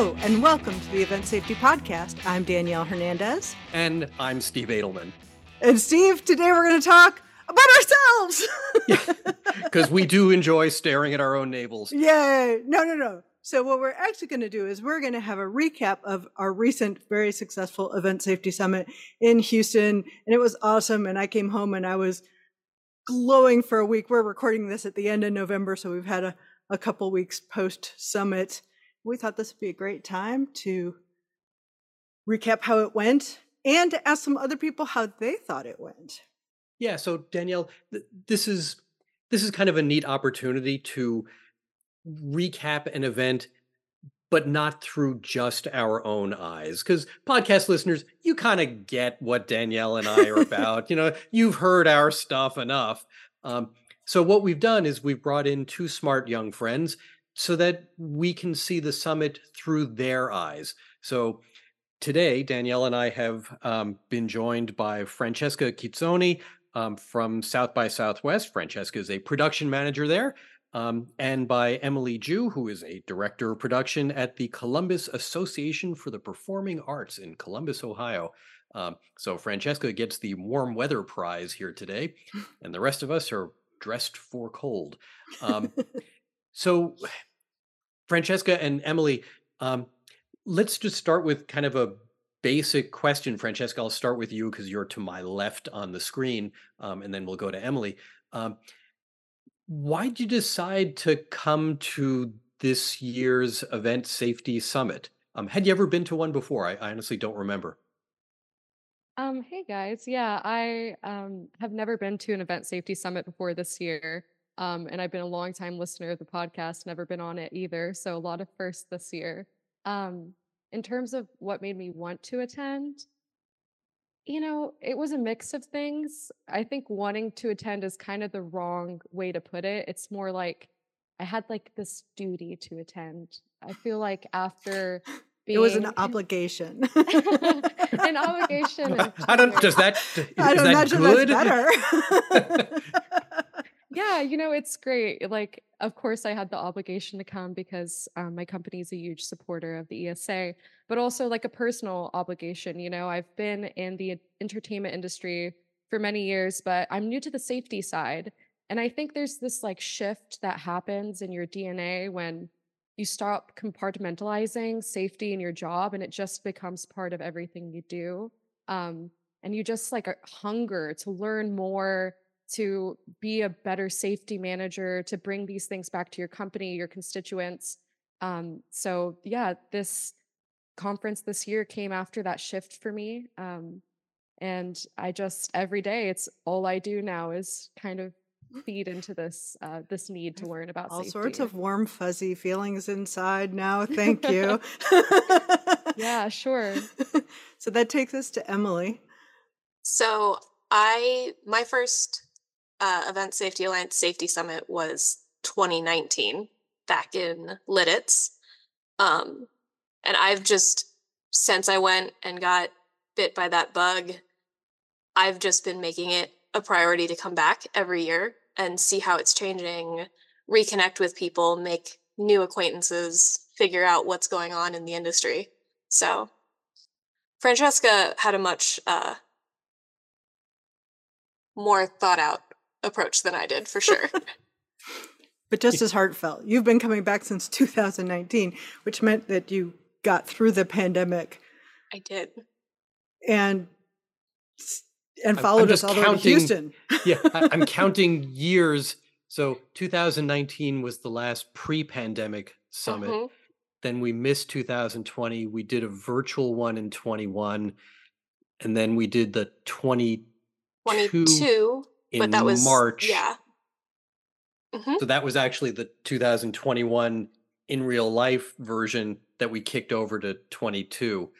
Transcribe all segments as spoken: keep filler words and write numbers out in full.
Hello, and welcome to the Event Safety Podcast. I'm Danielle Hernandez. And I'm Steve Adelman. And Steve, today we're going to talk about ourselves. Because yeah, we do enjoy staring at our own navels. Yay. No, no, no. So what we're actually going to do is we're going to have a recap of our recent very successful Event Safety Summit in Houston. And it was awesome. And I came home and I was glowing for a week. We're recording this at the end of November. So we've had a, a couple weeks post-summit. We thought this would be a great time to recap how it went and to ask some other people how they thought it went. Yeah. So Danielle, th- this is this is kind of a neat opportunity to recap an event, but not through just our own eyes. Because podcast listeners, you kind of get what Danielle and I are about. You know, you've heard our stuff enough. Um, so what we've done is we've brought in two smart young friends so that we can see the summit through their eyes. So today, Danielle and I have um, been joined by Francesca Kizzoni um, from South by Southwest. Francesca is a production manager there. Um, and by Emily Ju, who is a director of production at the Columbus Association for the Performing Arts in Columbus, Ohio. Um, so Francesca gets the warm weather prize here today, and the rest of us are dressed for cold. Um, so Francesca and Emily, um, let's just start with kind of a basic question. Francesca, I'll start with you because you're to my left on the screen, um, and then we'll go to Emily. Um, Why did you decide to come to this year's Event Safety Summit? Um, had you ever been to one before? I, I honestly don't remember. Um, hey, guys. Yeah, I um, have never been to an Event Safety Summit before this year. Um, and I've been a longtime listener of the podcast, never been on it either. So a lot of firsts this year. Um, in terms of what made me want to attend, you know, it was a mix of things. I think wanting to attend is kind of the wrong way to put it. It's more like I had like this duty to attend. I feel like after being... It was an obligation. an obligation. I don't, does that, is I don't that imagine good? That's better. Yeah, you know, it's great. Like, of course, I had the obligation to come because um, my company is a huge supporter of the E S A, but also like a personal obligation. You know, I've been in the entertainment industry for many years, but I'm new to the safety side. And I think there's this like shift that happens in your D N A when you stop compartmentalizing safety in your job and it just becomes part of everything you do. Um, and you just like hunger to learn more, to be a better safety manager, to bring these things back to your company, your constituents. Um, so yeah, this conference this year came after that shift for me. Um, and I just, every day, it's all I do now is kind of feed into this uh, this need to learn about all safety. All sorts of warm, fuzzy feelings inside now. Thank you. Yeah, sure. So that takes us to Emily. So I, my first... Uh, Event Safety Alliance Safety Summit was twenty nineteen back in Lidditz. Um, and I've just, since I went and got bit by that bug, I've just been making it a priority to come back every year and see how it's changing, reconnect with people, make new acquaintances, figure out what's going on in the industry. So Francesca had a much uh, more thought out approach than I did, for sure. But just as heartfelt. You've been coming back since two thousand nineteen, which meant that you got through the pandemic. I did. And and followed I'm us all the way to Houston. Yeah, I'm counting years. So two thousand nineteen was the last pre-pandemic summit. Mm-hmm. Then we missed two thousand twenty. We did a virtual one in twenty-one. And then we did the twenty-two. twenty-two. In but that was March. Yeah. Mm-hmm. So that was actually the two thousand twenty-one in real life version that we kicked over to twenty-two.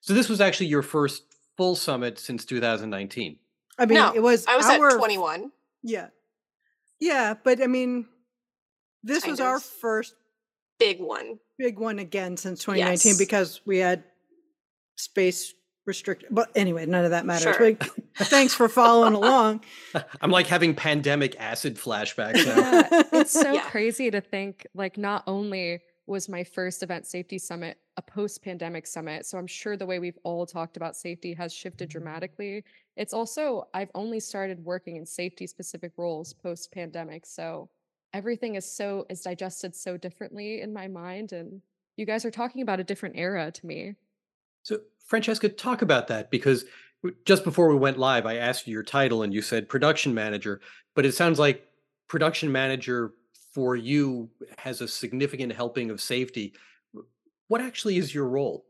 So this was actually your first full summit since two thousand nineteen. I mean, no, it was I was our, at twenty-one. Yeah. Yeah, but I mean, this kind was our first big one. Big one again since twenty nineteen, yes, because we had space restricted. But anyway, none of that matters. Sure. Like, thanks for following along. I'm like having pandemic acid flashbacks now. Yeah, it's so yeah. crazy to think like not only was my first Event Safety Summit, a post-pandemic summit. So I'm sure the way we've all talked about safety has shifted dramatically. It's also, I've only started working in safety-specific roles post-pandemic. So everything is so is digested so differently in my mind. And you guys are talking about a different era to me. So Francesca, talk about that, because just before we went live, I asked you your title and you said production manager, but it sounds like production manager for you has a significant helping of safety. What actually is your role?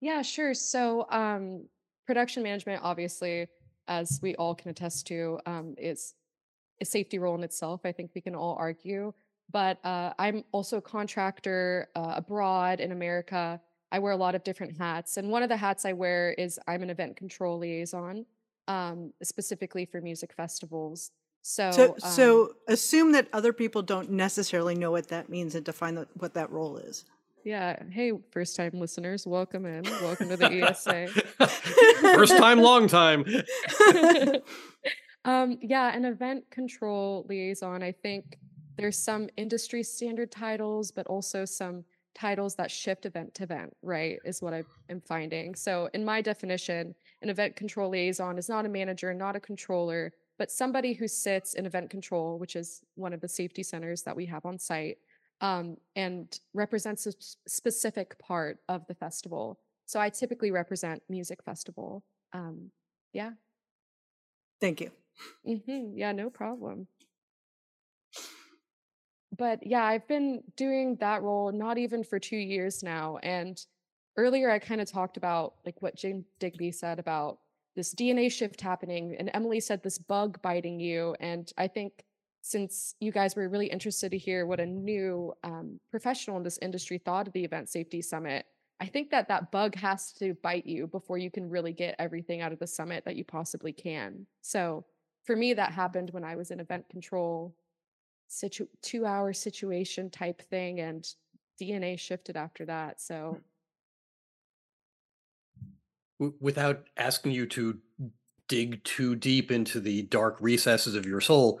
Yeah, sure. So um, production management, obviously, as we all can attest to, um, is a safety role in itself. I think we can all argue, but uh, I'm also a contractor uh, abroad in America. I wear a lot of different hats. And one of the hats I wear is I'm an event control liaison, um, specifically for music festivals. So, so, um, so assume that other people don't necessarily know what that means and define the, what that role is. Yeah. Hey, first time listeners, welcome in. Welcome to the E S A. First time, long time. um, yeah, an event control liaison. I think there's some industry standard titles, but also some titles that shift event to event, right, is what I am finding. So in my definition, an event control liaison is not a manager, not a controller, but somebody who sits in event control, which is one of the safety centers that we have on site, um, and represents a specific part of the festival. So I typically represent music festival. Um, yeah. Thank you. Mm-hmm. Yeah, no problem. But yeah, I've been doing that role not even for two years now. And earlier I kind of talked about like what Jane Digby said about this D N A shift happening. And Emily said this bug biting you. And I think since you guys were really interested to hear what a new um, professional in this industry thought of the Event Safety Summit, I think that that bug has to bite you before you can really get everything out of the summit that you possibly can. So for me, that happened when I was in event control, Situ- two hour situation type thing, and D N A shifted after that. So without asking you to dig too deep into the dark recesses of your soul,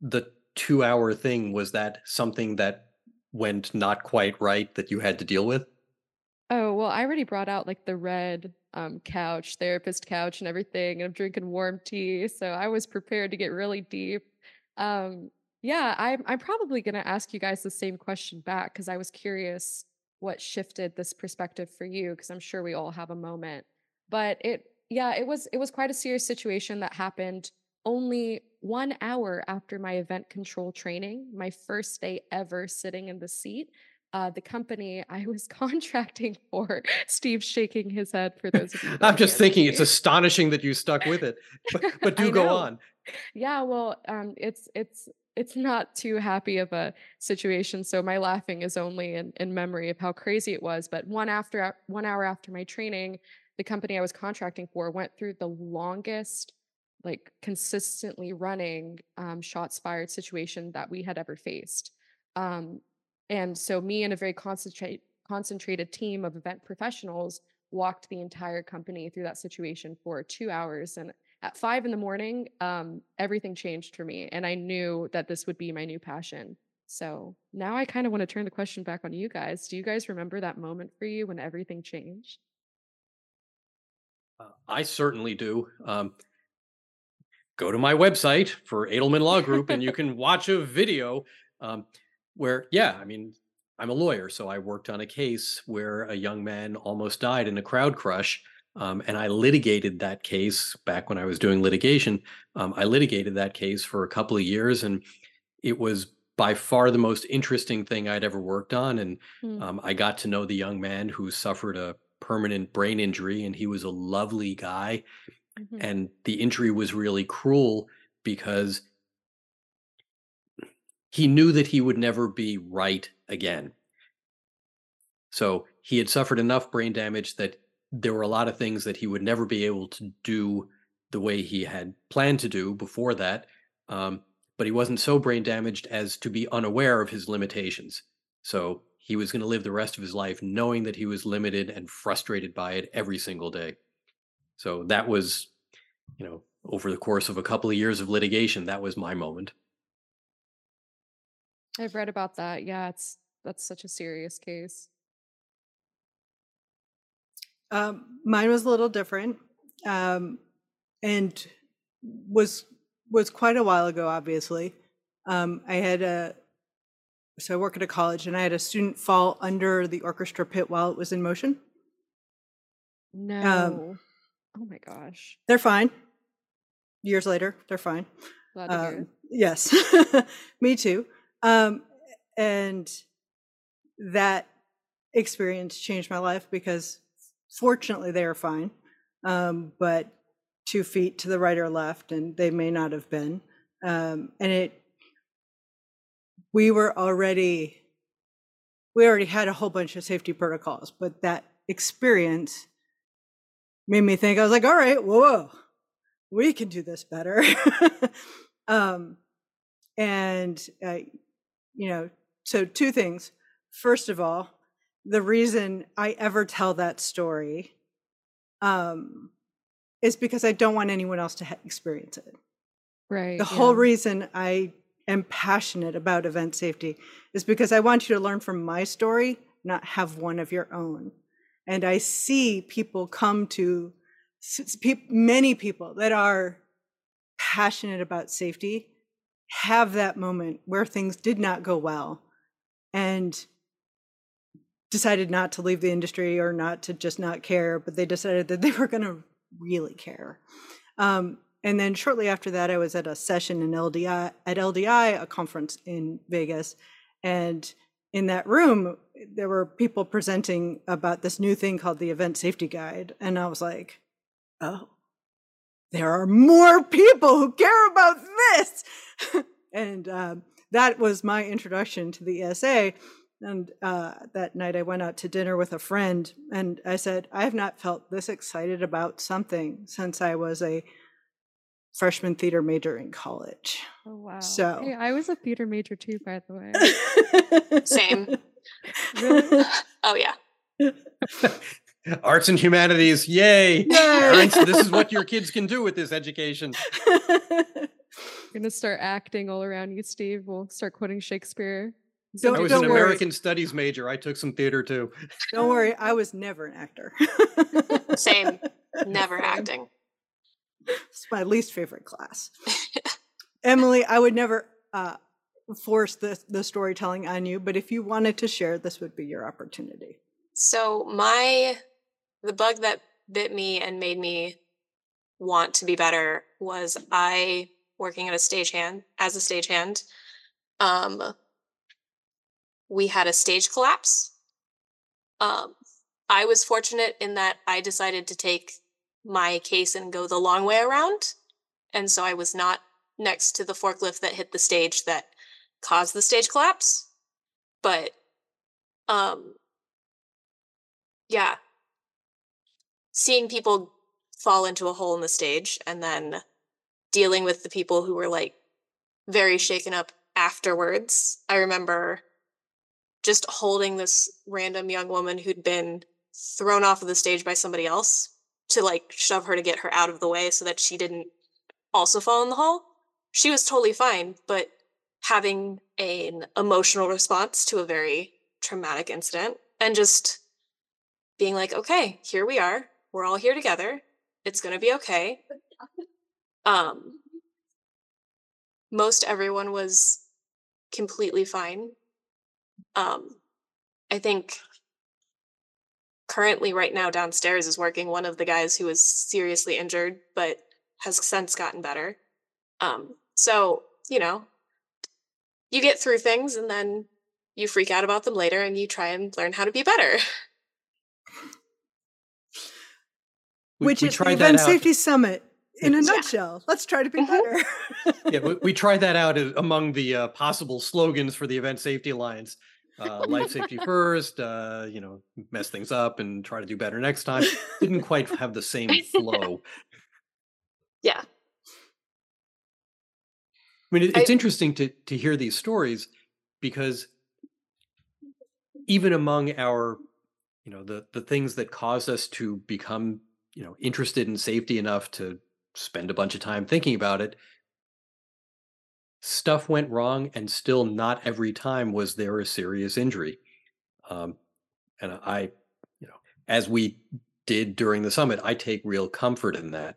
the two hour thing, was that something that went not quite right that you had to deal with? Oh, well, I already brought out like the red um, couch, therapist couch and everything, and I'm drinking warm tea. So I was prepared to get really deep. Um, Yeah, I'm, I'm probably going to ask you guys the same question back, because I was curious what shifted this perspective for you, because I'm sure we all have a moment. But it, yeah, it was it was quite a serious situation that happened only one hour after my event control training, my first day ever sitting in the seat. Uh, the company I was contracting for, Steve's shaking his head for those of you. I'm just thinking, me. It's astonishing that you stuck with it, but, but do go know. on. Yeah, well, um, it's it's. It's not too happy of a situation. So my laughing is only in, in memory of how crazy it was. But one after one hour after my training, the company I was contracting for went through the longest, like consistently running um, shots fired situation that we had ever faced. Um, and so me and a very concentrate, concentrated team of event professionals walked the entire company through that situation for two hours. And at five in the morning, um, everything changed for me. And I knew that this would be my new passion. So now I kind of want to turn the question back on you guys. Do you guys remember that moment for you when everything changed? Uh, I certainly do. Um, go to my website for Edelman Law Group and you can watch a video um, where, yeah, I mean, I'm a lawyer. So I worked on a case where a young man almost died in a crowd crush. Um, and I litigated that case back when I was doing litigation. Um, I litigated that case for a couple of years, and it was by far the most interesting thing I'd ever worked on. And mm. um, I got to know the young man who suffered a permanent brain injury, and he was a lovely guy. Mm-hmm. And the injury was really cruel because he knew that he would never be right again. So he had suffered enough brain damage that there were a lot of things that he would never be able to do the way he had planned to do before that. Um, but he wasn't so brain damaged as to be unaware of his limitations. So he was going to live the rest of his life knowing that he was limited and frustrated by it every single day. So that was, you know, over the course of a couple of years of litigation, that was my moment. I've read about that. Yeah, it's that's such a serious case. Um, mine was a little different, um, and was was quite a while ago, obviously. Um, I had a, so I work at a college, and I had a student fall under the orchestra pit while it was in motion. No. Um, oh my gosh. They're fine. Years later, they're fine. Glad to um, hear. Yes, me too. Um, and that experience changed my life because fortunately they are fine, um, but two feet to the right or left, and they may not have been. Um, and it, we were already, we already had a whole bunch of safety protocols, but that experience made me think, I was like, all right, whoa, we can do this better. um, and, uh, you know, so two things. First of all, the reason I ever tell that story um, is because I don't want anyone else to ha- experience it. Right. The yeah. whole reason I am passionate about event safety is because I want you to learn from my story, not have one of your own. And I see people come to, many people that are passionate about safety have that moment where things did not go well and decided not to leave the industry or not to just not care, but they decided that they were going to really care. Um, and then shortly after that, I was at a session in L D I, at L D I, a conference in Vegas. And in that room, there were people presenting about this new thing called the Event Safety Guide. And I was like, oh, there are more people who care about this. and uh, that was my introduction to the E S A. And uh, that night I went out to dinner with a friend and I said, I have not felt this excited about something since I was a freshman theater major in college. Oh, wow. So hey, I was a theater major too, by the way. Same. Really? Oh, yeah. Arts and humanities. Yay. Yay. Parents, this is what your kids can do with this education. I'm going to start acting all around you, Steve. We'll start quoting Shakespeare. Don't, I was don't an American worry. Studies major. I took some theater too. Don't worry. I was never an actor. Same. Never acting. It's my least favorite class. Emily, I would never uh, force the, the storytelling on you, but if you wanted to share, this would be your opportunity. So my, the bug that bit me and made me want to be better was I working at a stagehand, as a stagehand, um, we had a stage collapse. Um, I was fortunate in that I decided to take my case and go the long way around. And so I was not next to the forklift that hit the stage that caused the stage collapse. But um, yeah, seeing people fall into a hole in the stage and then dealing with the people who were like very shaken up afterwards. I remember just holding this random young woman who'd been thrown off of the stage by somebody else to like shove her to get her out of the way so that she didn't also fall in the hole. She was totally fine, but having an emotional response to a very traumatic incident and just being like, okay, here we are. We're all here together. It's going to be okay. Um, most everyone was completely fine. Um, I think currently right now downstairs is working one of the guys who was seriously injured, but has since gotten better. Um, so, you know, you get through things and then you freak out about them later and you try and learn how to be better. We, Which we is the Event Safety Summit. In a nutshell, yeah. Let's try to be mm-hmm. better. yeah, we, we tried that out among the uh, possible slogans for the Event Safety Alliance. Uh, life safety first, uh, you know, mess things up and try to do better next time. Didn't quite have the same flow. Yeah. I mean, it, it's I, interesting to, to hear these stories because even among our, you know, the, the things that cause us to become, you know, interested in safety enough to spend a bunch of time thinking about it, stuff went wrong, and still not every time was there a serious injury. Um, and I, you know, as we did during the summit, I take real comfort in that.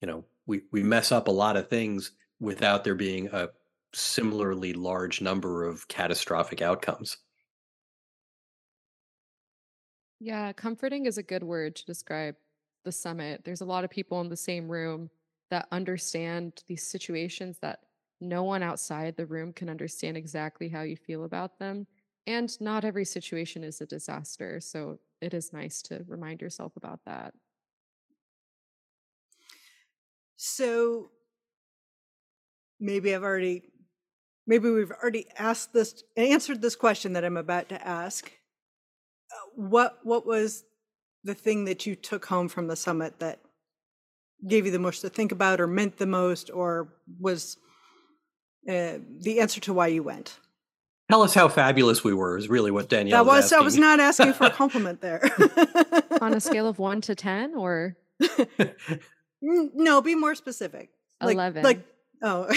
You know, we, we mess up a lot of things without there being a similarly large number of catastrophic outcomes. Yeah, comforting is a good word to describe the summit. There's a lot of people in the same room that understand these situations that no one outside the room can understand exactly how you feel about them. And not every situation is a disaster. So it is nice to remind yourself about that. So maybe I've already, maybe we've already asked this, answered this question that I'm about to ask. What, what was the thing that you took home from the summit that gave you the most to think about, or meant the most, or was uh, the answer to why you went? Tell us how fabulous we were is really what Danielle was asking. I was not asking for a compliment there. On a scale of one to ten, or? No, be more specific. Like, eleven. Like, oh.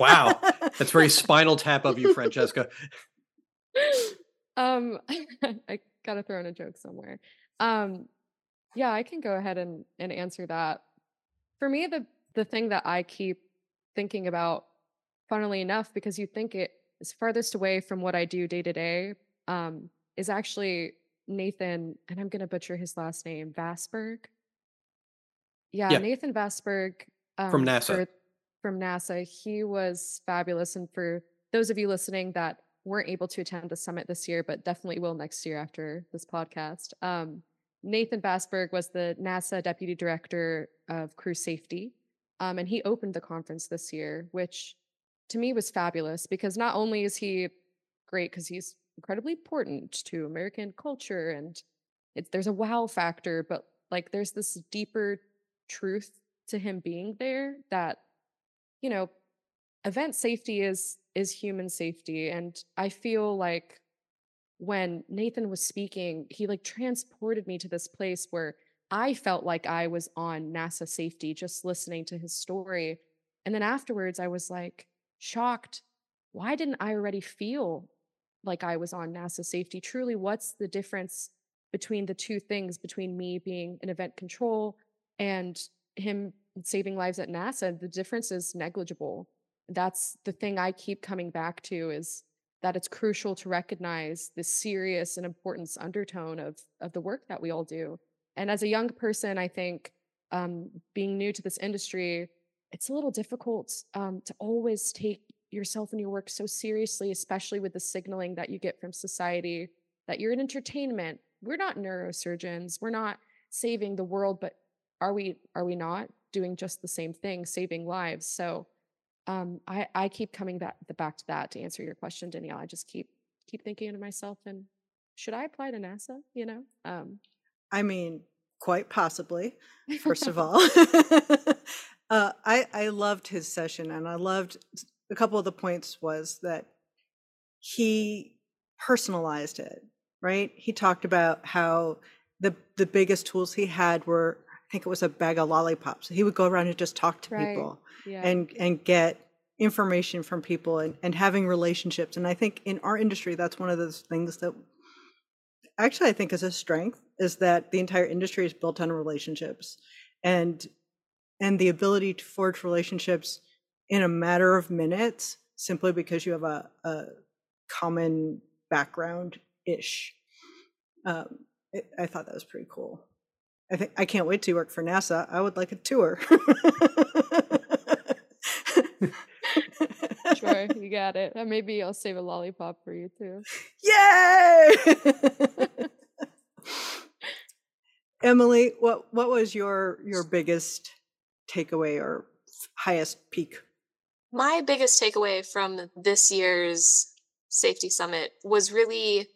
Wow. That's very Spinal Tap of you, Francesca. Um, I got to throw in a joke somewhere. Um, yeah, I can go ahead and, and answer that. For me, the, the thing that I keep thinking about, funnily enough, because you think it is farthest away from what I do day to day, um, is actually Nathan, and I'm going to butcher his last name, Vassberg. Yeah, yeah. Nathan Vassberg. Um, from NASA. For, from NASA. He was fabulous. And for those of you listening that weren't able to attend the summit this year, but definitely will next year after this podcast. Um, Nathan Vassberg was the NASA Deputy Director of Crew Safety, um, and he opened the conference this year, which to me was fabulous because not only is he great because he's incredibly important to American culture and it, there's a wow factor, but like there's this deeper truth to him being there that, you know, event safety is is human safety. And I feel like when Nathan was speaking, he like transported me to this place where I felt like I was on NASA safety, just listening to his story. And then afterwards I was like shocked. Why didn't I already feel like I was on NASA safety? Truly, what's the difference between the two things, between me being in event control and him saving lives at NASA? The difference is negligible. That's the thing I keep coming back to, is that it's crucial to recognize the serious and importance undertone of, of the work that we all do. And as a young person, I think um, being new to this industry, it's a little difficult um, to always take yourself and your work so seriously, especially with the signaling that you get from society that you're in entertainment. We're not neurosurgeons. We're not saving the world, but are we, are we not doing just the same thing, saving lives? So Um, I, I keep coming back, back to that to answer your question, Danielle. I just keep keep thinking to myself, and should I apply to NASA, you know? Um, I mean, quite possibly, first of all. uh, I, I loved his session, and I loved a couple of the points was that he personalized it, right? He talked about how the the biggest tools he had were, I think it was a bag of lollipops. He would go around and just talk to right. people yeah. and, and get information from people and, and having relationships. And I think in our industry, that's one of those things that actually I think is a strength, is that the entire industry is built on relationships and, and the ability to forge relationships in a matter of minutes, simply because you have a, a common background-ish. Um, it, I thought that was pretty cool. I think I can't wait to work for NASA. I would like a tour. Sure, you got it. And maybe I'll save a lollipop for you too. Yay! Emily, what what was your your biggest takeaway or highest peak? My biggest takeaway from this year's Safety Summit was really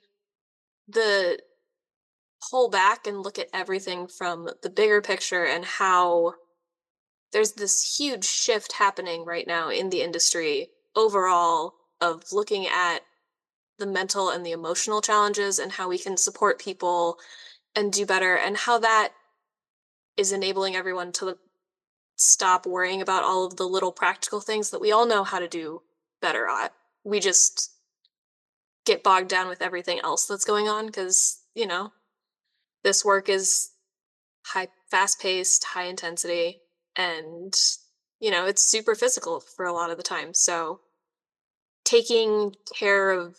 the pull back and look at everything from the bigger picture and how there's this huge shift happening right now in the industry overall of looking at the mental and the emotional challenges and how we can support people and do better, and how that is enabling everyone to stop worrying about all of the little practical things that we all know how to do better at. We just get bogged down with everything else that's going on because, you know, this work is high, fast-paced, high intensity, and, you know, it's super physical for a lot of the time. So taking care of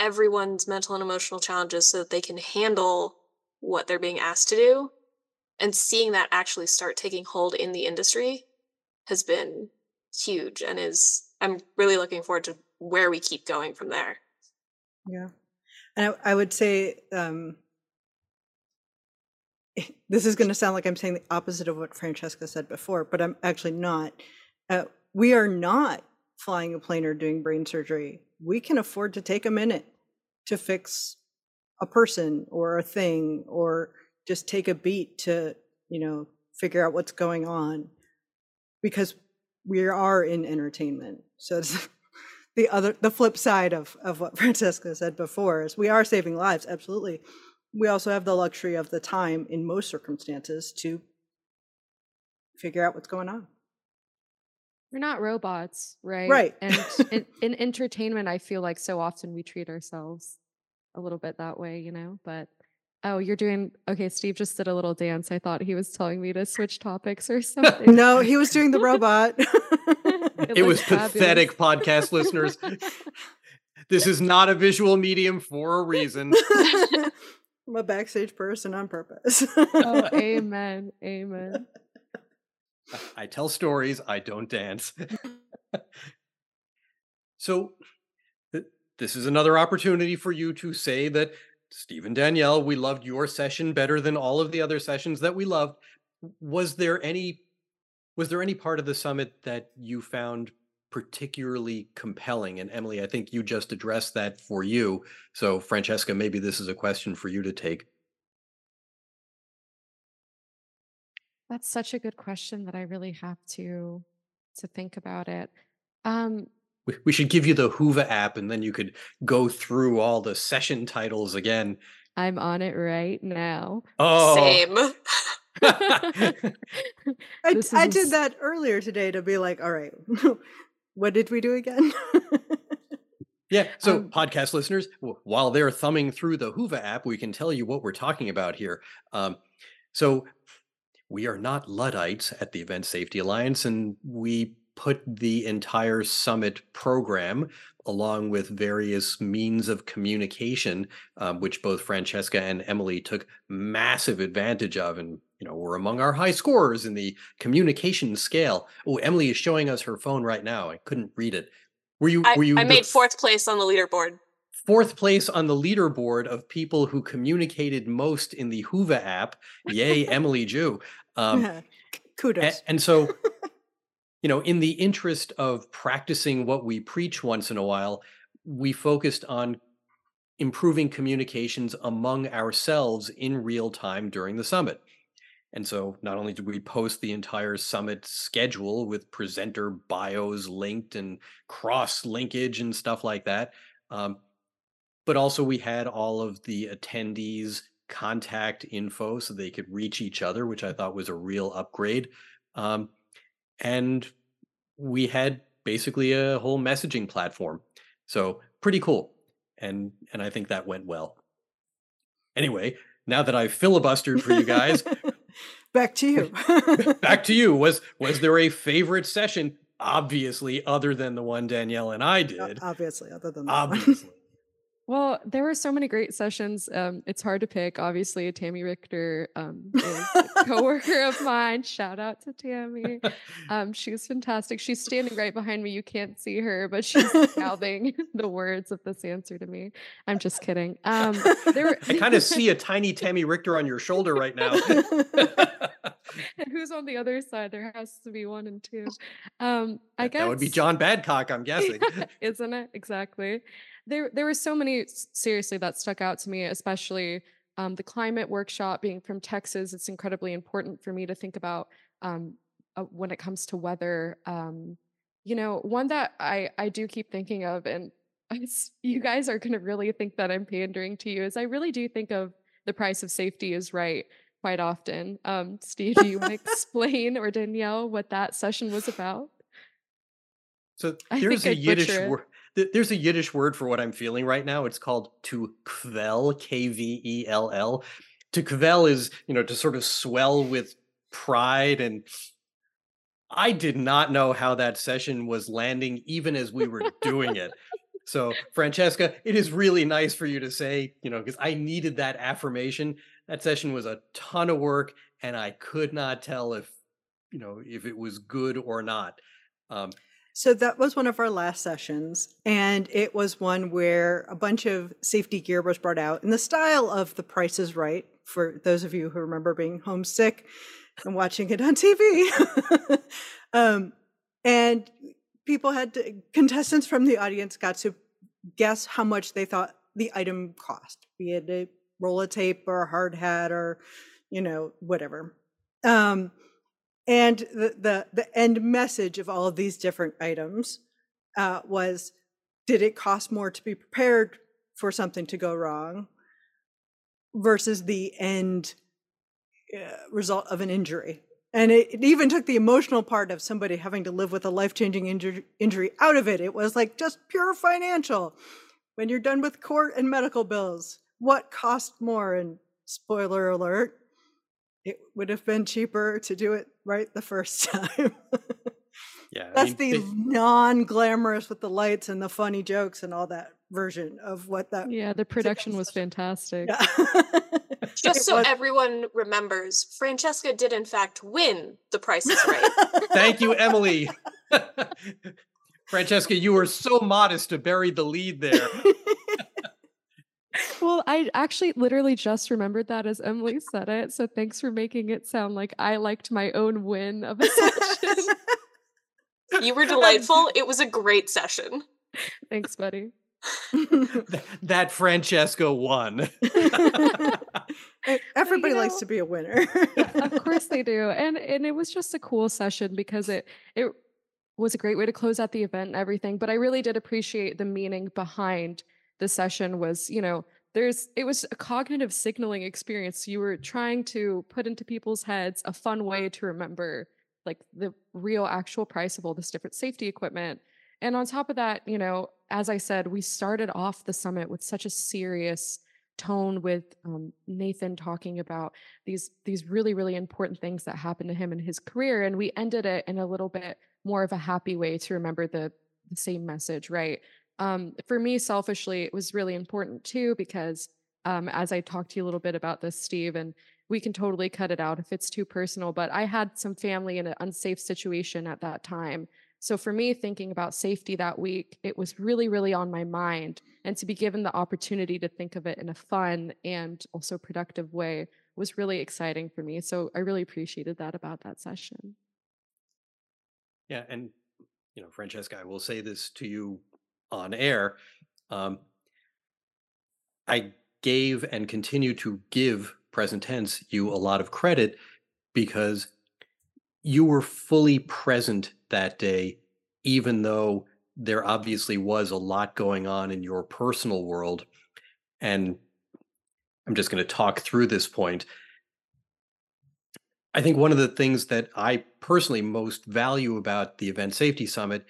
everyone's mental and emotional challenges so that they can handle what they're being asked to do and seeing that actually start taking hold in the industry has been huge and is, I'm really looking forward to where we keep going from there. Yeah. And I, I would say, um, this is going to sound like I'm saying the opposite of what Francesca said before, but I'm actually not. Uh, we are not flying a plane or doing brain surgery. We can afford to take a minute to fix a person or a thing, or just take a beat to, you know, figure out what's going on, because we are in entertainment. So it's the other, the flip side of, of what Francesca said before is we are saving lives. Absolutely. We also have the luxury of the time in most circumstances to figure out what's going on. We're not robots, right? Right. And in, in entertainment, I feel like so often we treat ourselves a little bit that way, you know, but oh, you're doing, okay, Steve just did a little dance. I thought he was telling me to switch topics or something. No, he was doing the robot. It, it was pathetic, podcast listeners. This is not a visual medium for a reason. I'm a backstage person on purpose. Oh, amen. Amen. I tell stories. I don't dance. So th- this is another opportunity for you to say that, Steve and Danielle, we loved your session better than all of the other sessions that we loved. Was there any, was there any part of the summit that you found particularly compelling? And Emily, I think you just addressed that for you. So Francesca, maybe this is a question for you to take. That's such a good question that I really have to, to think about it. Um, We should give you the Whova app, and then you could go through all the session titles again. I'm on it right now. Oh, same. I, is... I did that earlier today to be like, all right, what did we do again? Yeah. So um, podcast listeners, while they're thumbing through the Whova app, we can tell you what we're talking about here. Um, so we are not Luddites at the Event Safety Alliance, and we put the entire summit program along with various means of communication, um, which both Francesca and Emily took massive advantage of. And, you know, we're among our high scorers in the communication scale. Oh, Emily is showing us her phone right now. I couldn't read it. Were you? I, were you I made fourth place on the leaderboard. Fourth place on the leaderboard of people who communicated most in the Whova app. Yay, Emily Ju. Um, Kudos. And, and so... You know, in the interest of practicing what we preach once in a while, we focused on improving communications among ourselves in real time during the summit. And so not only did we post the entire summit schedule with presenter bios linked and cross linkage and stuff like that, um, but also we had all of the attendees' contact info so they could reach each other, which I thought was a real upgrade. Um, And we had basically a whole messaging platform. So pretty cool. And and I think that went well. Anyway, now that I've filibustered for you guys. Back to you. Back to you. Was was there a favorite session? Obviously, other than the one Danielle and I did. Obviously, other than that. Obviously. One. Well, there were so many great sessions. Um, it's hard to pick. Obviously, Tammy Richter, um, is a coworker of mine. Shout out to Tammy. Um, she was fantastic. She's standing right behind me. You can't see her, but she's mouthing the words of this answer to me. I'm just kidding. Um, there were- I kind of see a tiny Tammy Richter on your shoulder right now. And who's on the other side? There has to be one and two. Um, I guess that would be John Badcock, I'm guessing. Yeah, isn't it? Exactly. There, there were so many, seriously, that stuck out to me, especially um, the climate workshop. Being from Texas, it's incredibly important for me to think about um, uh, when it comes to weather. Um, you know, one that I, I do keep thinking of, and you guys are going to really think that I'm pandering to you, is I really do think of The Price of Safety Is Right quite often. Um, Steve, do you want to explain, or Danielle, what that session was about? So there's a Yiddish word. There's a Yiddish word for what I'm feeling right now. It's called to kvel, K V E L L. To kvel is, you know, to sort of swell with pride. And I did not know how that session was landing, even as we were doing it. So Francesca, it is really nice for you to say, you know, because I needed that affirmation. That session was a ton of work, and I could not tell if, you know, if it was good or not. Um, So that was one of our last sessions, and it was one where a bunch of safety gear was brought out in the style of The Price is Right, for those of you who remember being homesick and watching it on T V. um, and people had to, contestants from the audience got to guess how much they thought the item cost, be it a roll of tape or a hard hat or, you know, whatever. Um, And the, the, the end message of all of these different items uh, was, did it cost more to be prepared for something to go wrong versus the end uh, result of an injury? And it, it even took the emotional part of somebody having to live with a life-changing injury, injury out of it. It was like just pure financial. When you're done with court and medical bills, what cost more? And spoiler alert, it would have been cheaper to do it right the first time. Yeah, that's I mean, the non-glamorous with the lights and the funny jokes and all that version of what that. Yeah, the production was fantastic. Yeah. Just so everyone remembers, Francesca did in fact win The Price is Right. Thank you, Emily. Francesca, you were so modest to bury the lead there. Well, I actually literally just remembered that as Emily said it. So thanks for making it sound like I liked my own win of a session. You were delightful. It was a great session. Thanks, buddy. That, that Francesca won. Everybody you know, likes to be a winner. Of course they do. And and it was just a cool session because it it was a great way to close out the event and everything. But I really did appreciate the meaning behind the session was, you know, there's, it was a cognitive signaling experience. You were trying to put into people's heads a fun way to remember like the real actual price of all this different safety equipment. And on top of that, you know, as I said, we started off the summit with such a serious tone with um, Nathan talking about these, these really, really important things that happened to him in his career. And we ended it in a little bit more of a happy way to remember the, the same message, right? Um, for me, selfishly, it was really important too, because um, as I talked to you a little bit about this, Steve, and we can totally cut it out if it's too personal, but I had some family in an unsafe situation at that time. So for me, thinking about safety that week, it was really, really on my mind. And to be given the opportunity to think of it in a fun and also productive way was really exciting for me. So I really appreciated that about that session. Yeah. And, you know, Francesca, I will say this to you on air, um, I gave and continue to give present tense you a lot of credit because you were fully present that day, even though there obviously was a lot going on in your personal world. And I'm just going to talk through this point. I think one of the things that I personally most value about the Event Safety Summit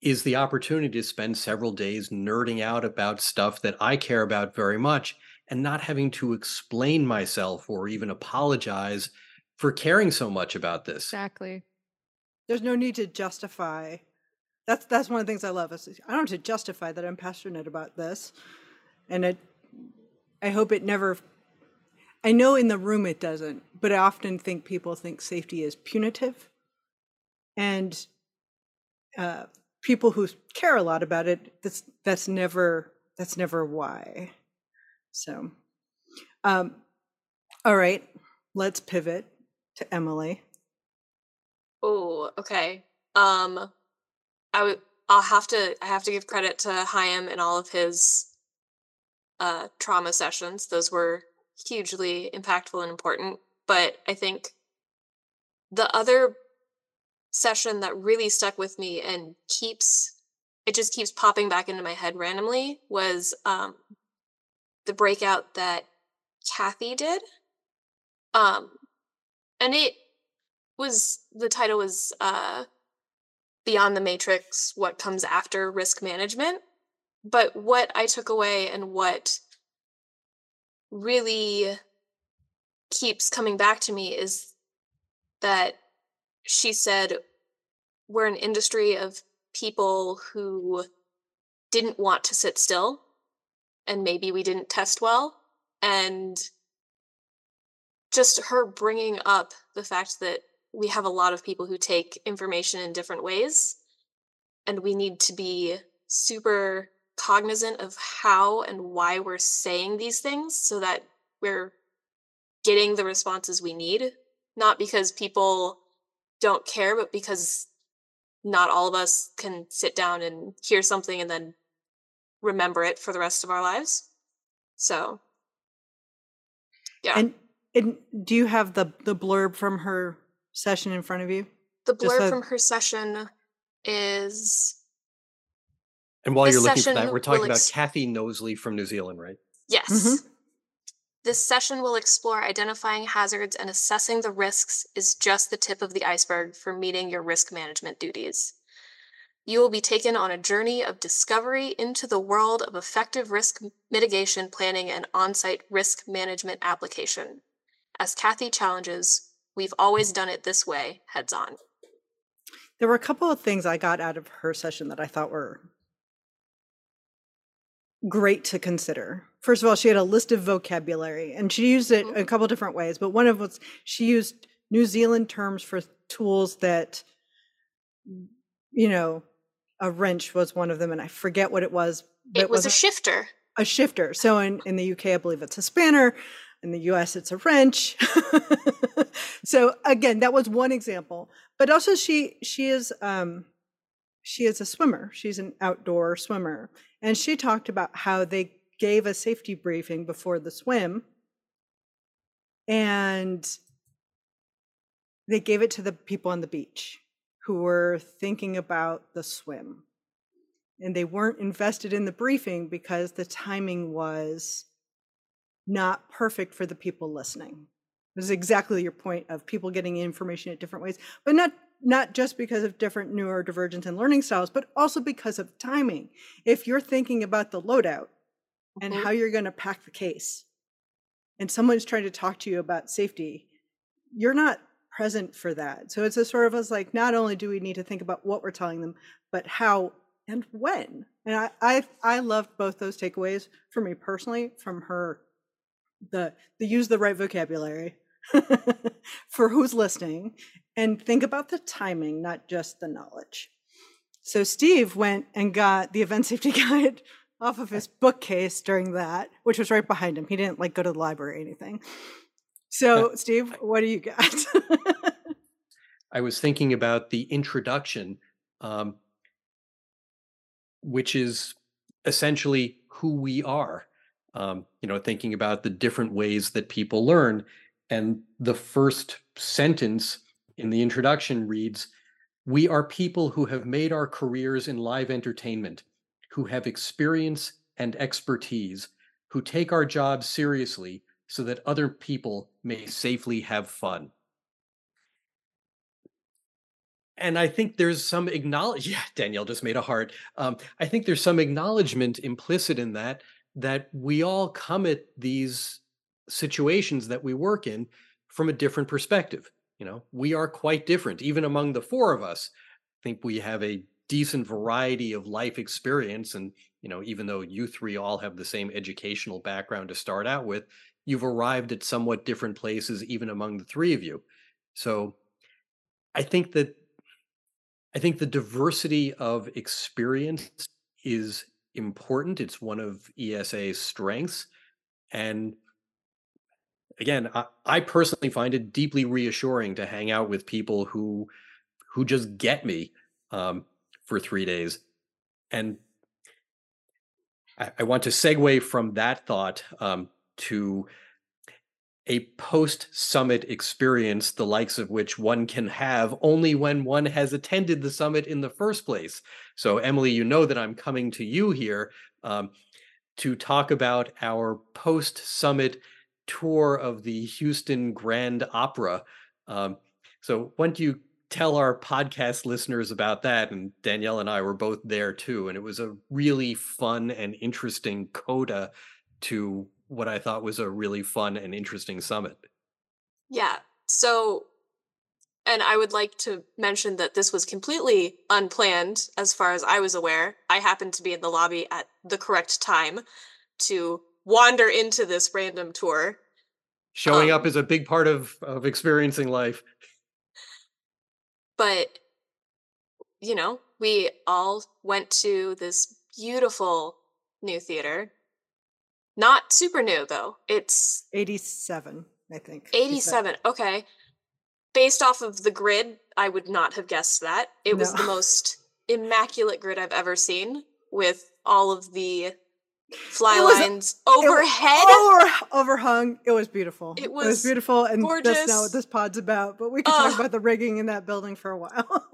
is the opportunity to spend several days nerding out about stuff that I care about very much and not having to explain myself or even apologize for caring so much about this. Exactly. There's no need to justify. That's that's one of the things I love. Is I don't have to justify that I'm passionate about this. And it, I hope it never, I know in the room it doesn't, but I often think people think safety is punitive. And uh, people who care a lot about it, that's that's never that's never why. So um all right, let's pivot to Emily. Oh, okay. Um I would I'll have to I have to give credit to Haim and all of his uh trauma sessions. Those were hugely impactful and important. But I think the other session that really stuck with me and keeps it just keeps popping back into my head randomly was um the breakout that Kathy did Um, and it was, the title was uh, Beyond the Matrix, What Comes After Risk Management. But what I took away and what really keeps coming back to me is that she said, we're an industry of people who didn't want to sit still, and maybe we didn't test well. And just her bringing up the fact that we have a lot of people who take information in different ways, and we need to be super cognizant of how and why we're saying these things so that we're getting the responses we need, not because people don't care, but because not all of us can sit down and hear something and then remember it for the rest of our lives. So, yeah. And, and do you have the, the blurb from her session in front of you? The blurb so- from her session is... And while this you're looking for that, we're talking ex- about Kathy Nosley from New Zealand, right? Yes. Mm-hmm. This session will explore identifying hazards and assessing the risks is just the tip of the iceberg for meeting your risk management duties. You will be taken on a journey of discovery into the world of effective risk mitigation planning and on-site risk management application. As Kathy challenges, we've always done it this way, heads on. There were a couple of things I got out of her session that I thought were great to consider. First of all, she had a list of vocabulary, and she used it a couple different ways, but one of what's she used New Zealand terms for tools that, you know, a wrench was one of them, and I forget what it was. It was a shifter. A shifter. So in, in the U K, I believe it's a spanner. In the U S, it's a wrench. So again, that was one example. But also she she is um she is a swimmer. She's an outdoor swimmer. And she talked about how they gave a safety briefing before the swim, and they gave it to the people on the beach who were thinking about the swim. And they weren't invested in the briefing because the timing was not perfect for the people listening. It was exactly your point of people getting information in different ways, but not Not just because of different neurodivergence and learning styles, but also because of timing. If you're thinking about the loadout and mm-hmm. how you're going to pack the case, and someone's trying to talk to you about safety, you're not present for that. So it's a sort of us like, not only do we need to think about what we're telling them, but how and when. And I I, I loved both those takeaways for me personally from her, the, the use the right vocabulary for who's listening, and think about the timing, not just the knowledge. So Steve went and got the Event Safety Guide off of his bookcase during that, which was right behind him. He didn't like go to the library or anything. So Steve, what do you got? I was thinking about the introduction, um, which is essentially who we are. Um, you know, thinking about the different ways that people learn. And the first sentence in the introduction reads, we are people who have made our careers in live entertainment, who have experience and expertise, who take our jobs seriously so that other people may safely have fun. And I think there's some acknowledgement, yeah, Danielle just made a heart. Um, I think there's some acknowledgement implicit in that, that we all come at these situations that we work in from a different perspective. You know, we are quite different. Even among the four of us, I think we have a decent variety of life experience. And, you know, even though you three all have the same educational background to start out with, you've arrived at somewhat different places, even among the three of you. So I think that, I think the diversity of experience is important. It's one of E S A's strengths. And again, I, I personally find it deeply reassuring to hang out with people who who just get me um, for three days. And I, I want to segue from that thought um, to a post-summit experience, the likes of which one can have only when one has attended the summit in the first place. So, Emily, you know that I'm coming to you here um, to talk about our post-summit tour of the Houston Grand Opera. Um, so why don't you tell our podcast listeners about that? And Danielle and I were both there too. And it was a really fun and interesting coda to what I thought was a really fun and interesting summit. Yeah. So, and I would like to mention that this was completely unplanned as far as I was aware. I happened to be in the lobby at the correct time to wander into this random tour. Showing um, up is a big part of, of experiencing life. But, you know, we all went to this beautiful new theater. Not super new, though. It's... eighty-seven, I think. eighty-seven, okay. Based off of the grid, I would not have guessed that. It no. was the most immaculate grid I've ever seen, with all of the fly was, lines overhead. Over, overhung. It was beautiful. It was, it was beautiful, and gorgeous. That's not what this pod's about, but we could uh, talk about the rigging in that building for a while.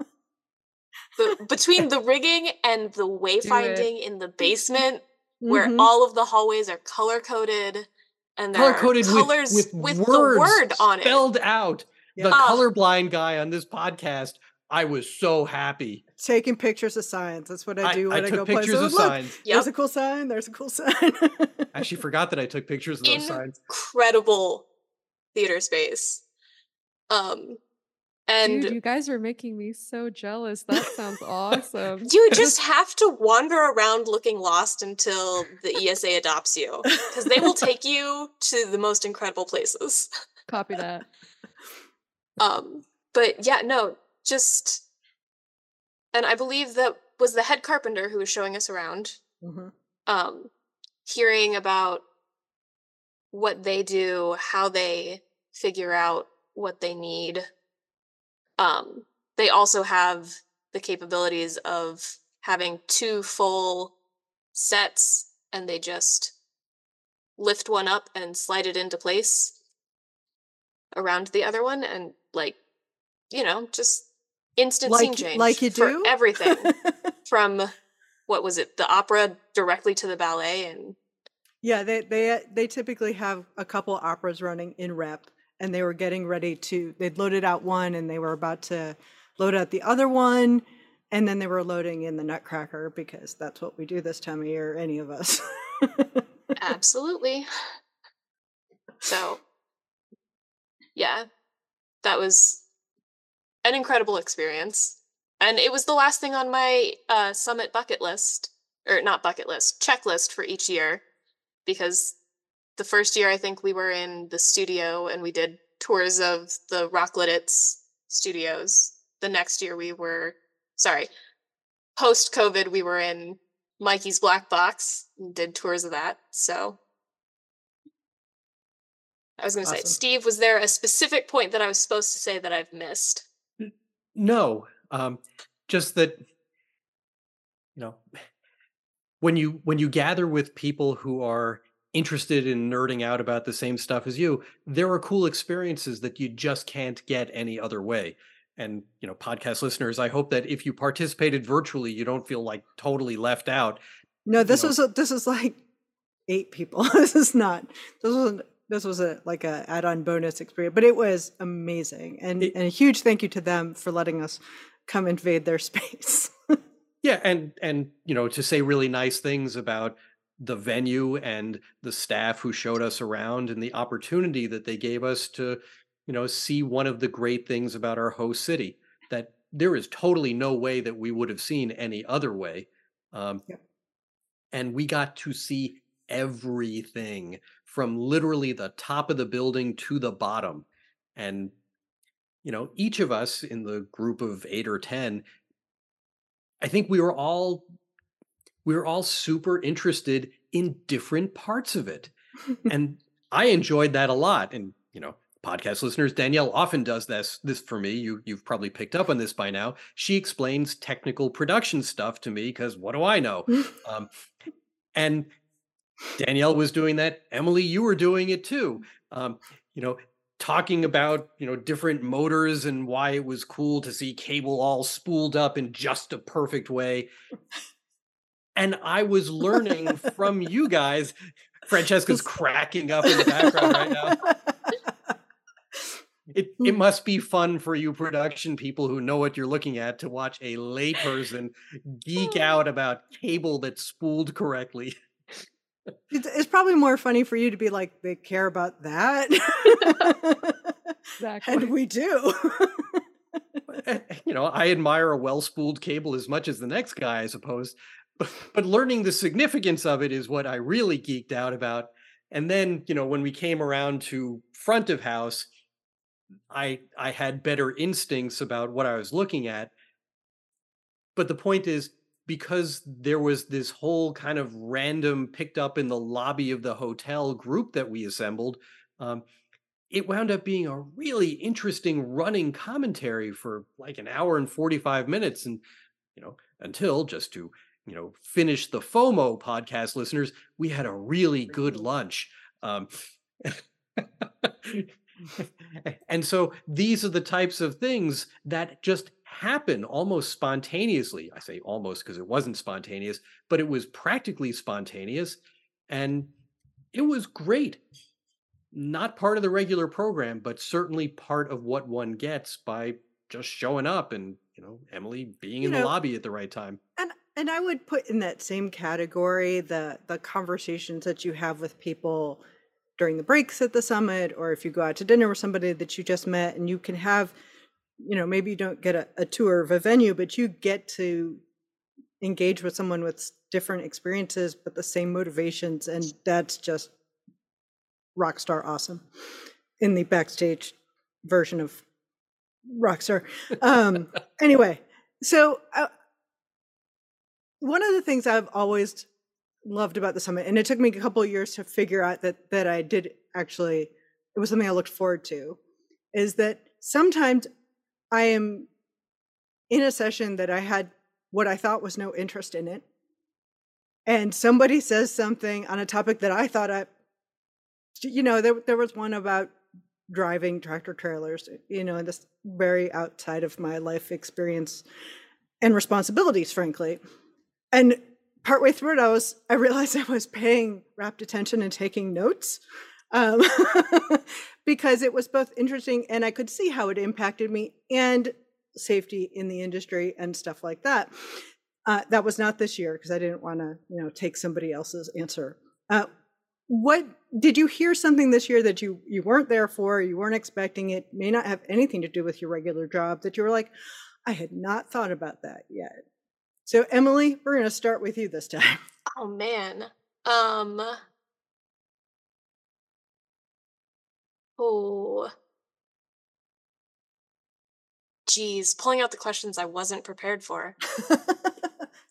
the, between the rigging and the wayfinding in the basement, where mm-hmm. all of the hallways are color-coded, and there color-coded are colors with, with, with words the word on it. Spelled out. Yeah. The uh, colorblind guy on this podcast, I was so happy. Taking pictures of signs. That's what I do I, when I, I go places. I took pictures of look, signs. Yep. There's a cool sign. There's a cool sign. I actually forgot that I took pictures of those Incredible signs. Incredible theater space. Um, and Dude, you guys are making me so jealous. That sounds awesome. You just have to wander around looking lost until the E S A adopts you, because they will take you to the most incredible places. Copy that. Um, but yeah, no, just, and I believe that was the head carpenter who was showing us around, mm-hmm. um, hearing about what they do, how they figure out what they need. Um, they also have the capabilities of having two full sets, and they just lift one up and slide it into place around the other one, and like, you know, just instant like, scene change like you do for everything from what was it, the opera directly to the ballet. And yeah, they they they typically have a couple operas running in rep, and they were getting ready to, they'd loaded out one and they were about to load out the other one, and then they were loading in the Nutcracker, because that's what we do this time of year, any of us. Absolutely. So yeah, that was an incredible experience. And it was the last thing on my uh, summit bucket list, or not bucket list, checklist for each year, because the first year I think we were in the studio and we did tours of the Rockletts studios. The next year we were, sorry, post-COVID we were in Mikey's Black Box and did tours of that, so... I was going to awesome. say, Steve, was there a specific point that I was supposed to say that I've missed? No, um, just that, you know, when you when you gather with people who are interested in nerding out about the same stuff as you, there are cool experiences that you just can't get any other way. And, you know, podcast listeners, I hope that if you participated virtually, you don't feel like totally left out. No, this you know, was a, this is like eight people. This is not this wasn't. This was a like a add-on bonus experience, but it was amazing. And, it, and a huge thank you to them for letting us come invade their space. Yeah. And, and, you know, to say really nice things about the venue and the staff who showed us around, and the opportunity that they gave us to, you know, see one of the great things about our host city that there is totally no way that we would have seen any other way. Um, yeah. And we got to see everything from literally the top of the building to the bottom. And, you know, each of us in the group of eight or ten, I think we were all, we were all super interested in different parts of it. And I enjoyed that a lot. And, you know, podcast listeners, Danielle often does this, this for me. You, you've probably picked up on this by now. She explains technical production stuff to me, because what do I know? Um, and Danielle was doing that. Emily, you were doing it too. Um, you know, talking about, you know, different motors and why it was cool to see cable all spooled up in just a perfect way. And I was learning from you guys Francesca's cracking up in the background right now. It it must be fun for you production people who know what you're looking at to watch a layperson geek out about cable that's spooled correctly. It's, it's probably more funny for you to be like, they care about that. Exactly. And we do. You know, I admire a well-spooled cable as much as the next guy, I suppose. But, but learning the significance of it is what I really geeked out about. And then, you know, when we came around to front of house, I I had better instincts about what I was looking at. But the point is, because there was this whole kind of random picked up in the lobby of the hotel group that we assembled, um, it wound up being a really interesting running commentary for like an hour and forty-five minutes. And, you know, until just to, you know, finish the FOMO podcast listeners, we had a really good lunch. Um, and so these are the types of things that just happen almost spontaneously. I say almost because it wasn't spontaneous, but it was practically spontaneous. And it was great. Not part of the regular program, but certainly part of what one gets by just showing up and, you know, Emily being you in know, the lobby at the right time. And and I would put in that same category the the conversations that you have with people during the breaks at the summit, or if you go out to dinner with somebody that you just met, and you can have, you know, maybe you don't get a, a tour of a venue, but you get to engage with someone with different experiences, but the same motivations. And that's just Rockstar awesome in the backstage version of Rockstar. Um, anyway, so I, one of the things I've always loved about the summit, and it took me a couple of years to figure out that that I did actually, it was something I looked forward to, is that sometimes I am in a session that I had what I thought was no interest in it. And somebody says something on a topic that I thought I, you know, there there was one about driving tractor trailers, you know, and this very outside of my life experience and responsibilities, frankly. And partway through it, I was I realized I was paying rapt attention and taking notes um, because it was both interesting and I could see how it impacted me and safety in the industry and stuff like that. Uh, that was not this year because I didn't want to, you know, take somebody else's answer. Uh, What did you hear something this year that you, you weren't there for, you weren't expecting it, may not have anything to do with your regular job, that you were like, I had not thought about that yet? So Emily, we're going to start with you this time. Oh man. Um, oh, geez, pulling out the questions I wasn't prepared for.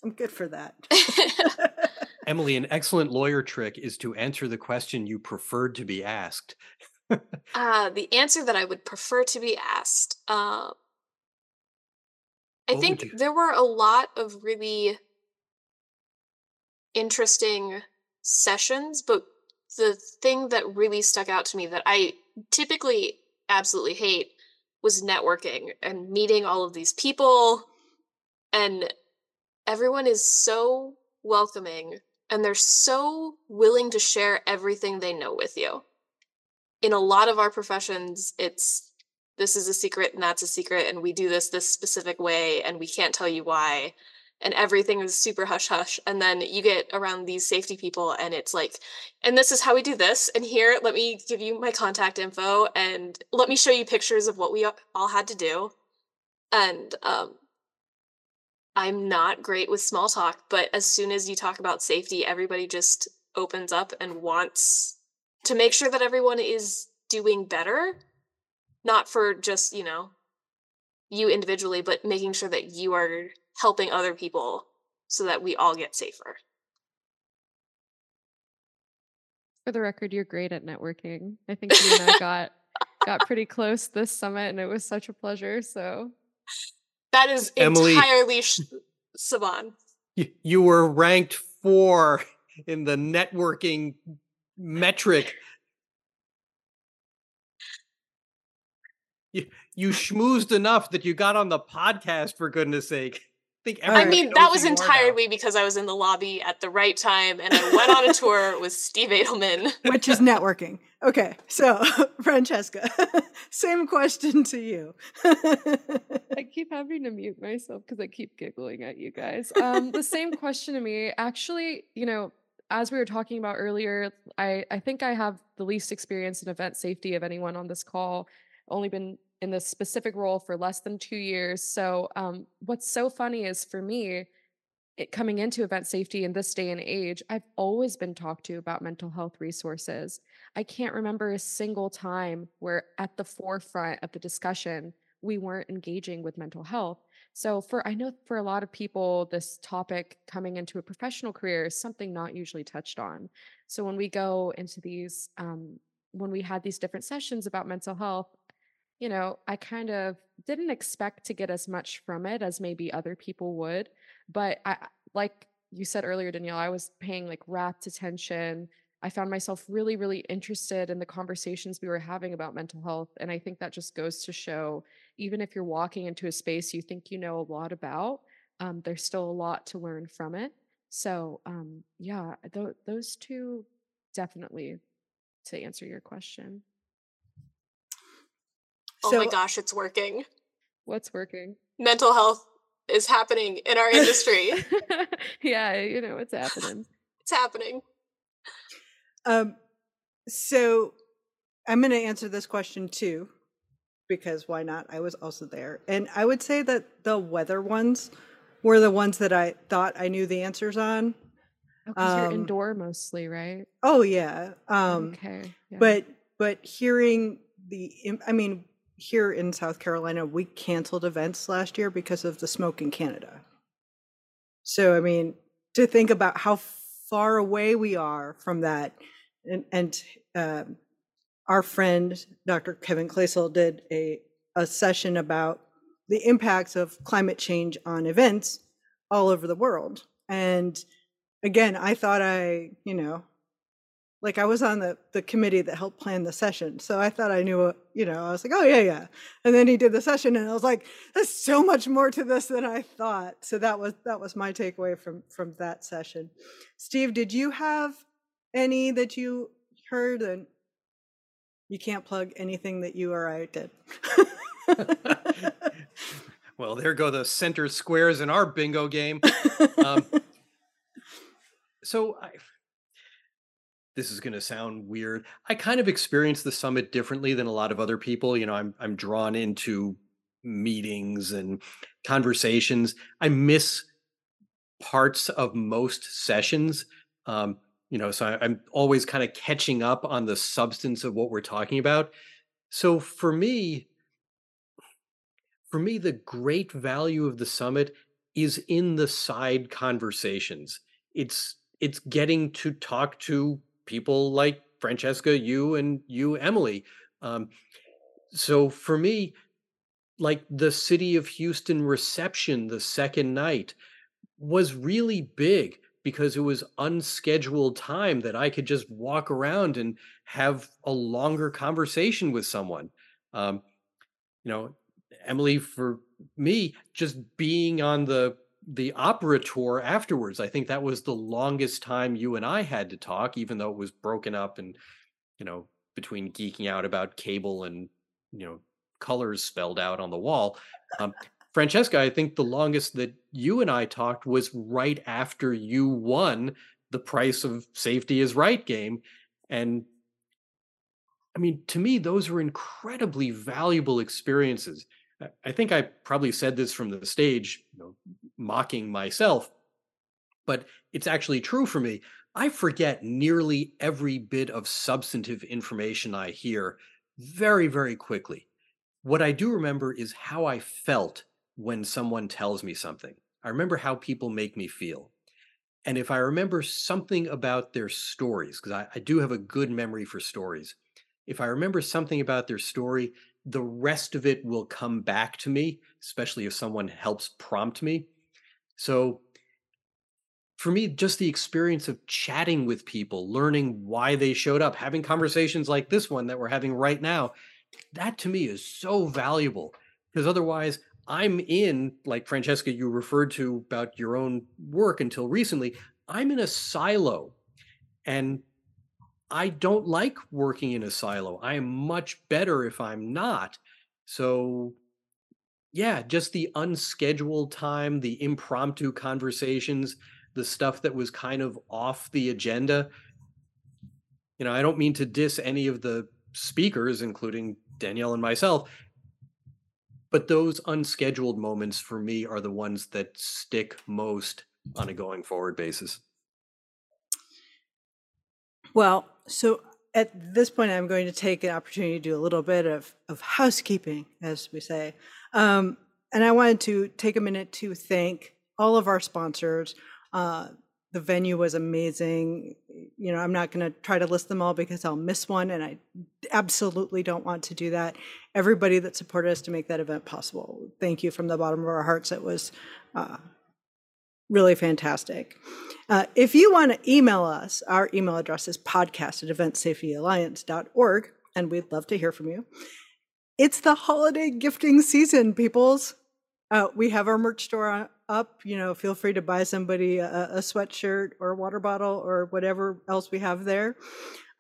I'm good for that. Emily, an excellent lawyer trick is to answer the question you preferred to be asked. uh, the answer that I would prefer to be asked. Uh, I what think there were a lot of really interesting sessions, but the thing that really stuck out to me that I typically absolutely hate was networking and meeting all of these people. And everyone is so welcoming, and they're so willing to share everything they know with you. In a lot of our professions, it's this is a secret and that's a secret, and we do this this specific way, and we can't tell you why, and everything is super hush hush. And then you get around these safety people, and it's like, and this is how we do this, and here, let me give you my contact info, and let me show you pictures of what we all had to do. And um I'm not great with small talk, but as soon as you talk about safety, everybody just opens up and wants to make sure that everyone is doing better, not for just, you know, you individually, but making sure that you are helping other people so that we all get safer. For the record, you're great at networking. I think you and I got, got pretty close this summit, and it was such a pleasure, so... That is Emily, entirely sh- Saban. You, you were ranked four in the networking metric. You, you schmoozed enough that you got on the podcast, for goodness sake. think I mean, that was entirely because I was in the lobby at the right time and I went on a tour with Steve Adelman. Which is networking. Okay. So, Francesca, same question to you. I keep having to mute myself because I keep giggling at you guys. Um, the same question to me. Actually, you know, as we were talking about earlier, I, I think I have the least experience in event safety of anyone on this call. Only been in this specific role for less than two years. So um, what's so funny is for me, it, coming into event safety in this day and age, I've always been talked to about mental health resources. I can't remember a single time where at the forefront of the discussion, we weren't engaging with mental health. So for, I know for a lot of people, this topic coming into a professional career is something not usually touched on. So when we go into these, um, when we had these different sessions about mental health, you know, I kind of didn't expect to get as much from it as maybe other people would. But I, like you said earlier, Danielle, I was paying like rapt attention. I found myself really, really interested in the conversations we were having about mental health. And I think that just goes to show, even if you're walking into a space you think you know a lot about, um, there's still a lot to learn from it. So um, yeah, th- those two definitely to answer your question. Oh so, my gosh, it's working. What's working? Mental health is happening in our industry. Yeah, you know, it's happening. It's happening. Um, so I'm going to answer this question too, because why not? I was also there. And I would say that the weather ones were the ones that I thought I knew the answers on. Oh, 'cause um, you're indoor mostly, right? Oh, yeah. Um, okay. Yeah. But, but hearing the, I mean, here in South Carolina, we canceled events last year because of the smoke in Canada. So, I mean, to think about how far away we are from that, and, and uh, our friend, Doctor Kevin Clayson, did a, a session about the impacts of climate change on events all over the world. And again, I thought I, you know, like I was on the, the committee that helped plan the session. So I thought I knew, you know, I was like, oh yeah, yeah. And then he did the session and I was like, there's so much more to this than I thought. So that was, that was my takeaway from, from that session. Steve, did you have any that you heard? And you can't plug anything that you or I did. Well, there go the center squares in our bingo game. Um, so I, This is going to sound weird. I kind of experienced the summit differently than a lot of other people. You know, I'm I'm drawn into meetings and conversations. I miss parts of most sessions. Um, you know, so I, I'm always kind of catching up on the substance of what we're talking about. So for me, for me, the great value of the summit is in the side conversations. It's it's getting to talk to people like Francesca, you, and you, Emily. Um, so for me, like the City of Houston reception the second night was really big because it was unscheduled time that I could just walk around and have a longer conversation with someone. Um, you know, Emily, for me, just being on the the opera tour afterwards, I think that was the longest time you and I had to talk, even though it was broken up and, you know, between geeking out about cable and, you know, colors spelled out on the wall. Um, Francesca, I think the longest that you and I talked was right after you won the Price of Safety is Right game. And I mean, to me, those were incredibly valuable experiences. I think I probably said this from the stage, you know, mocking myself, but it's actually true for me. I forget nearly every bit of substantive information I hear very, very quickly. What I do remember is how I felt when someone tells me something. I remember how people make me feel. And if I remember something about their stories, because I, I do have a good memory for stories, if I remember something about their story, the rest of it will come back to me, especially if someone helps prompt me. So for me, just the experience of chatting with people, learning why they showed up, having conversations like this one that we're having right now, that to me is so valuable because otherwise I'm in, like Francesca, you referred to about your own work until recently, I'm in a silo, and I don't like working in a silo. I am much better if I'm not. So yeah, just the unscheduled time, the impromptu conversations, the stuff that was kind of off the agenda. You know, I don't mean to diss any of the speakers, including Danielle and myself, but those unscheduled moments for me are the ones that stick most on a going forward basis. Well, so at this point, I'm going to take an opportunity to do a little bit of, of housekeeping, as we say. Um, and I wanted to take a minute to thank all of our sponsors. Uh, the venue was amazing. You know, I'm not going to try to list them all because I'll miss one, and I absolutely don't want to do that. Everybody that supported us to make that event possible, thank you from the bottom of our hearts. It was uh, really fantastic. Uh, if you want to email us, our email address is podcast at event safety alliance dot org, and we'd love to hear from you. It's the holiday gifting season, peoples. Uh, we have our merch store on, up. You know, feel free to buy somebody a, a sweatshirt or a water bottle or whatever else we have there.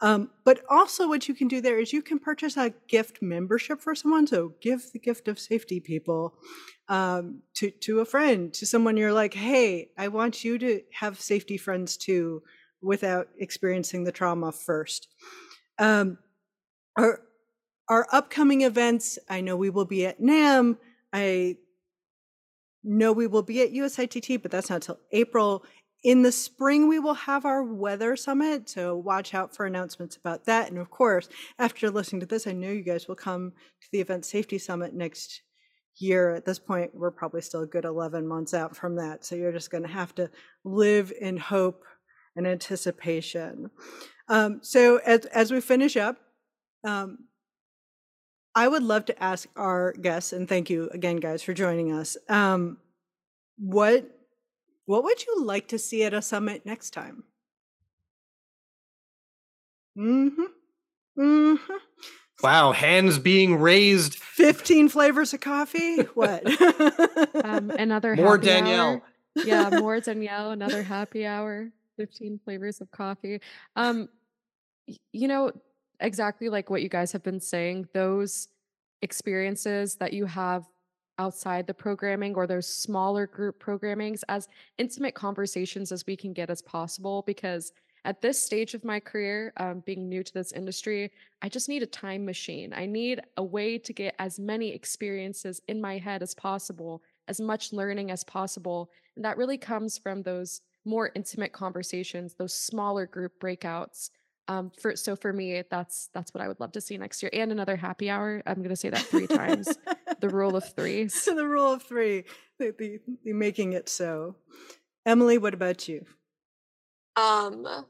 Um, but also what you can do there is you can purchase a gift membership for someone. So give the gift of safety, people, um, to, to a friend, to someone you're like, hey, I want you to have safety friends too, without experiencing the trauma first. Um, our, our upcoming events, I know we will be at NAMM. I know we will be at U S I T T, but that's not till April. In the spring, we will have our weather summit, so watch out for announcements about that. And of course, after listening to this, I know you guys will come to the Event Safety Summit next year. At this point, we're probably still a good eleven months out from that, so you're just going to have to live in hope and anticipation. Um, so as, as we finish up, um, I would love to ask our guests, and thank you again, guys, for joining us, um, what What would you like to see at a summit next time? Mm-hmm. Mm-hmm. Wow, hands being raised. fifteen flavors of coffee? What? um, another more happy Danielle. Hour. Yeah, more Danielle, another happy hour, fifteen flavors of coffee. Um, you know, exactly like what you guys have been saying, those experiences that you have outside the programming, or those smaller group programmings, as intimate conversations as we can get as possible, because at this stage of my career, um, being new to this industry, I just need a time machine. I need a way to get as many experiences in my head as possible, as much learning as possible. And that really comes from those more intimate conversations, those smaller group breakouts. Um, for, so for me, that's, that's what I would love to see next year. And another happy hour. I'm going to say that three times. The rule of three. So the rule of three, the, the, the making it so. Emily, what about you? Um,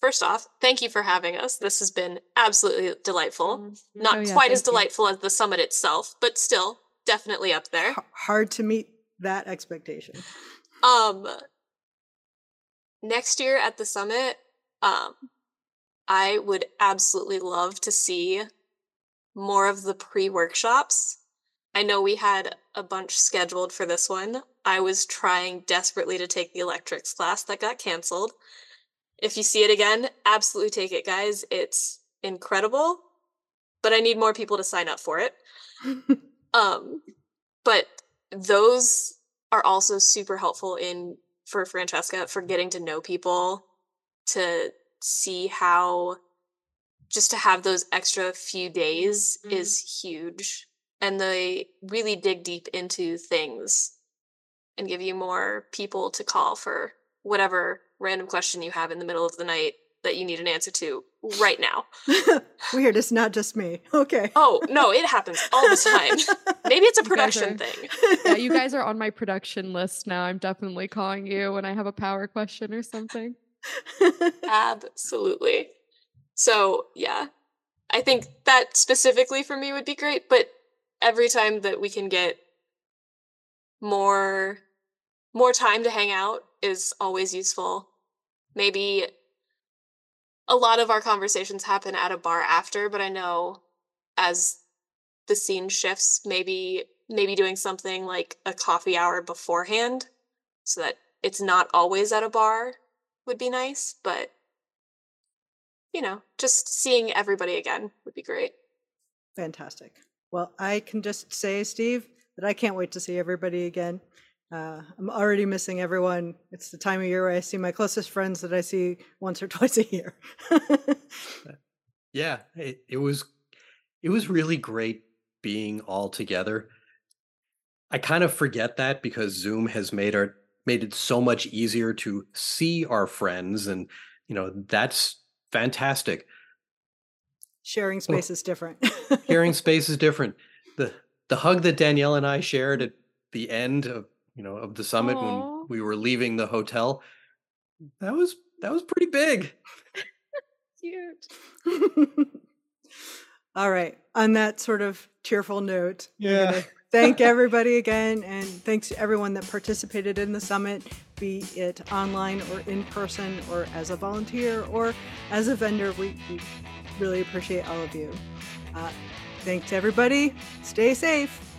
first off, thank you for having us. This has been absolutely delightful. Not oh, yeah, quite as delightful you. as the summit itself, but still definitely up there. H- hard to meet that expectation. Um, next year at the summit, um, I would absolutely love to see more of the pre-workshops. I know we had a bunch scheduled for this one. I was trying desperately to take the electrics class that got canceled. If you see it again, absolutely take it, guys. It's incredible, but I need more people to sign up for it. um, but those are also super helpful in for Francesca, for getting to know people, to see how just to have those extra few days mm-hmm. is huge. And they really dig deep into things and give you more people to call for whatever random question you have in the middle of the night that you need an answer to right now. Weird, it's not just me. Okay. Oh, no, it happens all the time. Maybe it's a production are, thing. Yeah, you guys are on my production list now. I'm definitely calling you when I have a power question or something. Absolutely. So, yeah, I think that specifically for me would be great, but every time that we can get more more time to hang out is always useful. Maybe a lot of our conversations happen at a bar after, but I know as the scene shifts, maybe maybe doing something like a coffee hour beforehand so that it's not always at a bar would be nice, but, you know, just seeing everybody again would be great. Fantastic. Well, I can just say, Steve, that I can't wait to see everybody again. Uh, I'm already missing everyone. It's the time of year where I see my closest friends that I see once or twice a year. Yeah, it, it was it was really great being all together. I kind of forget that because Zoom has made our made it so much easier to see our friends, and you know, that's fantastic. Sharing space well, is different. Sharing space is different. The the hug that Danielle and I shared at the end of you know of the summit Aww. When we were leaving the hotel, that was that was pretty big. Cute. All right. On that sort of cheerful note, yeah. Thank everybody again, and thanks to everyone that participated in the summit, be it online or in person or as a volunteer or as a vendor. We, we really appreciate all of you. Uh, thanks, everybody. Stay safe.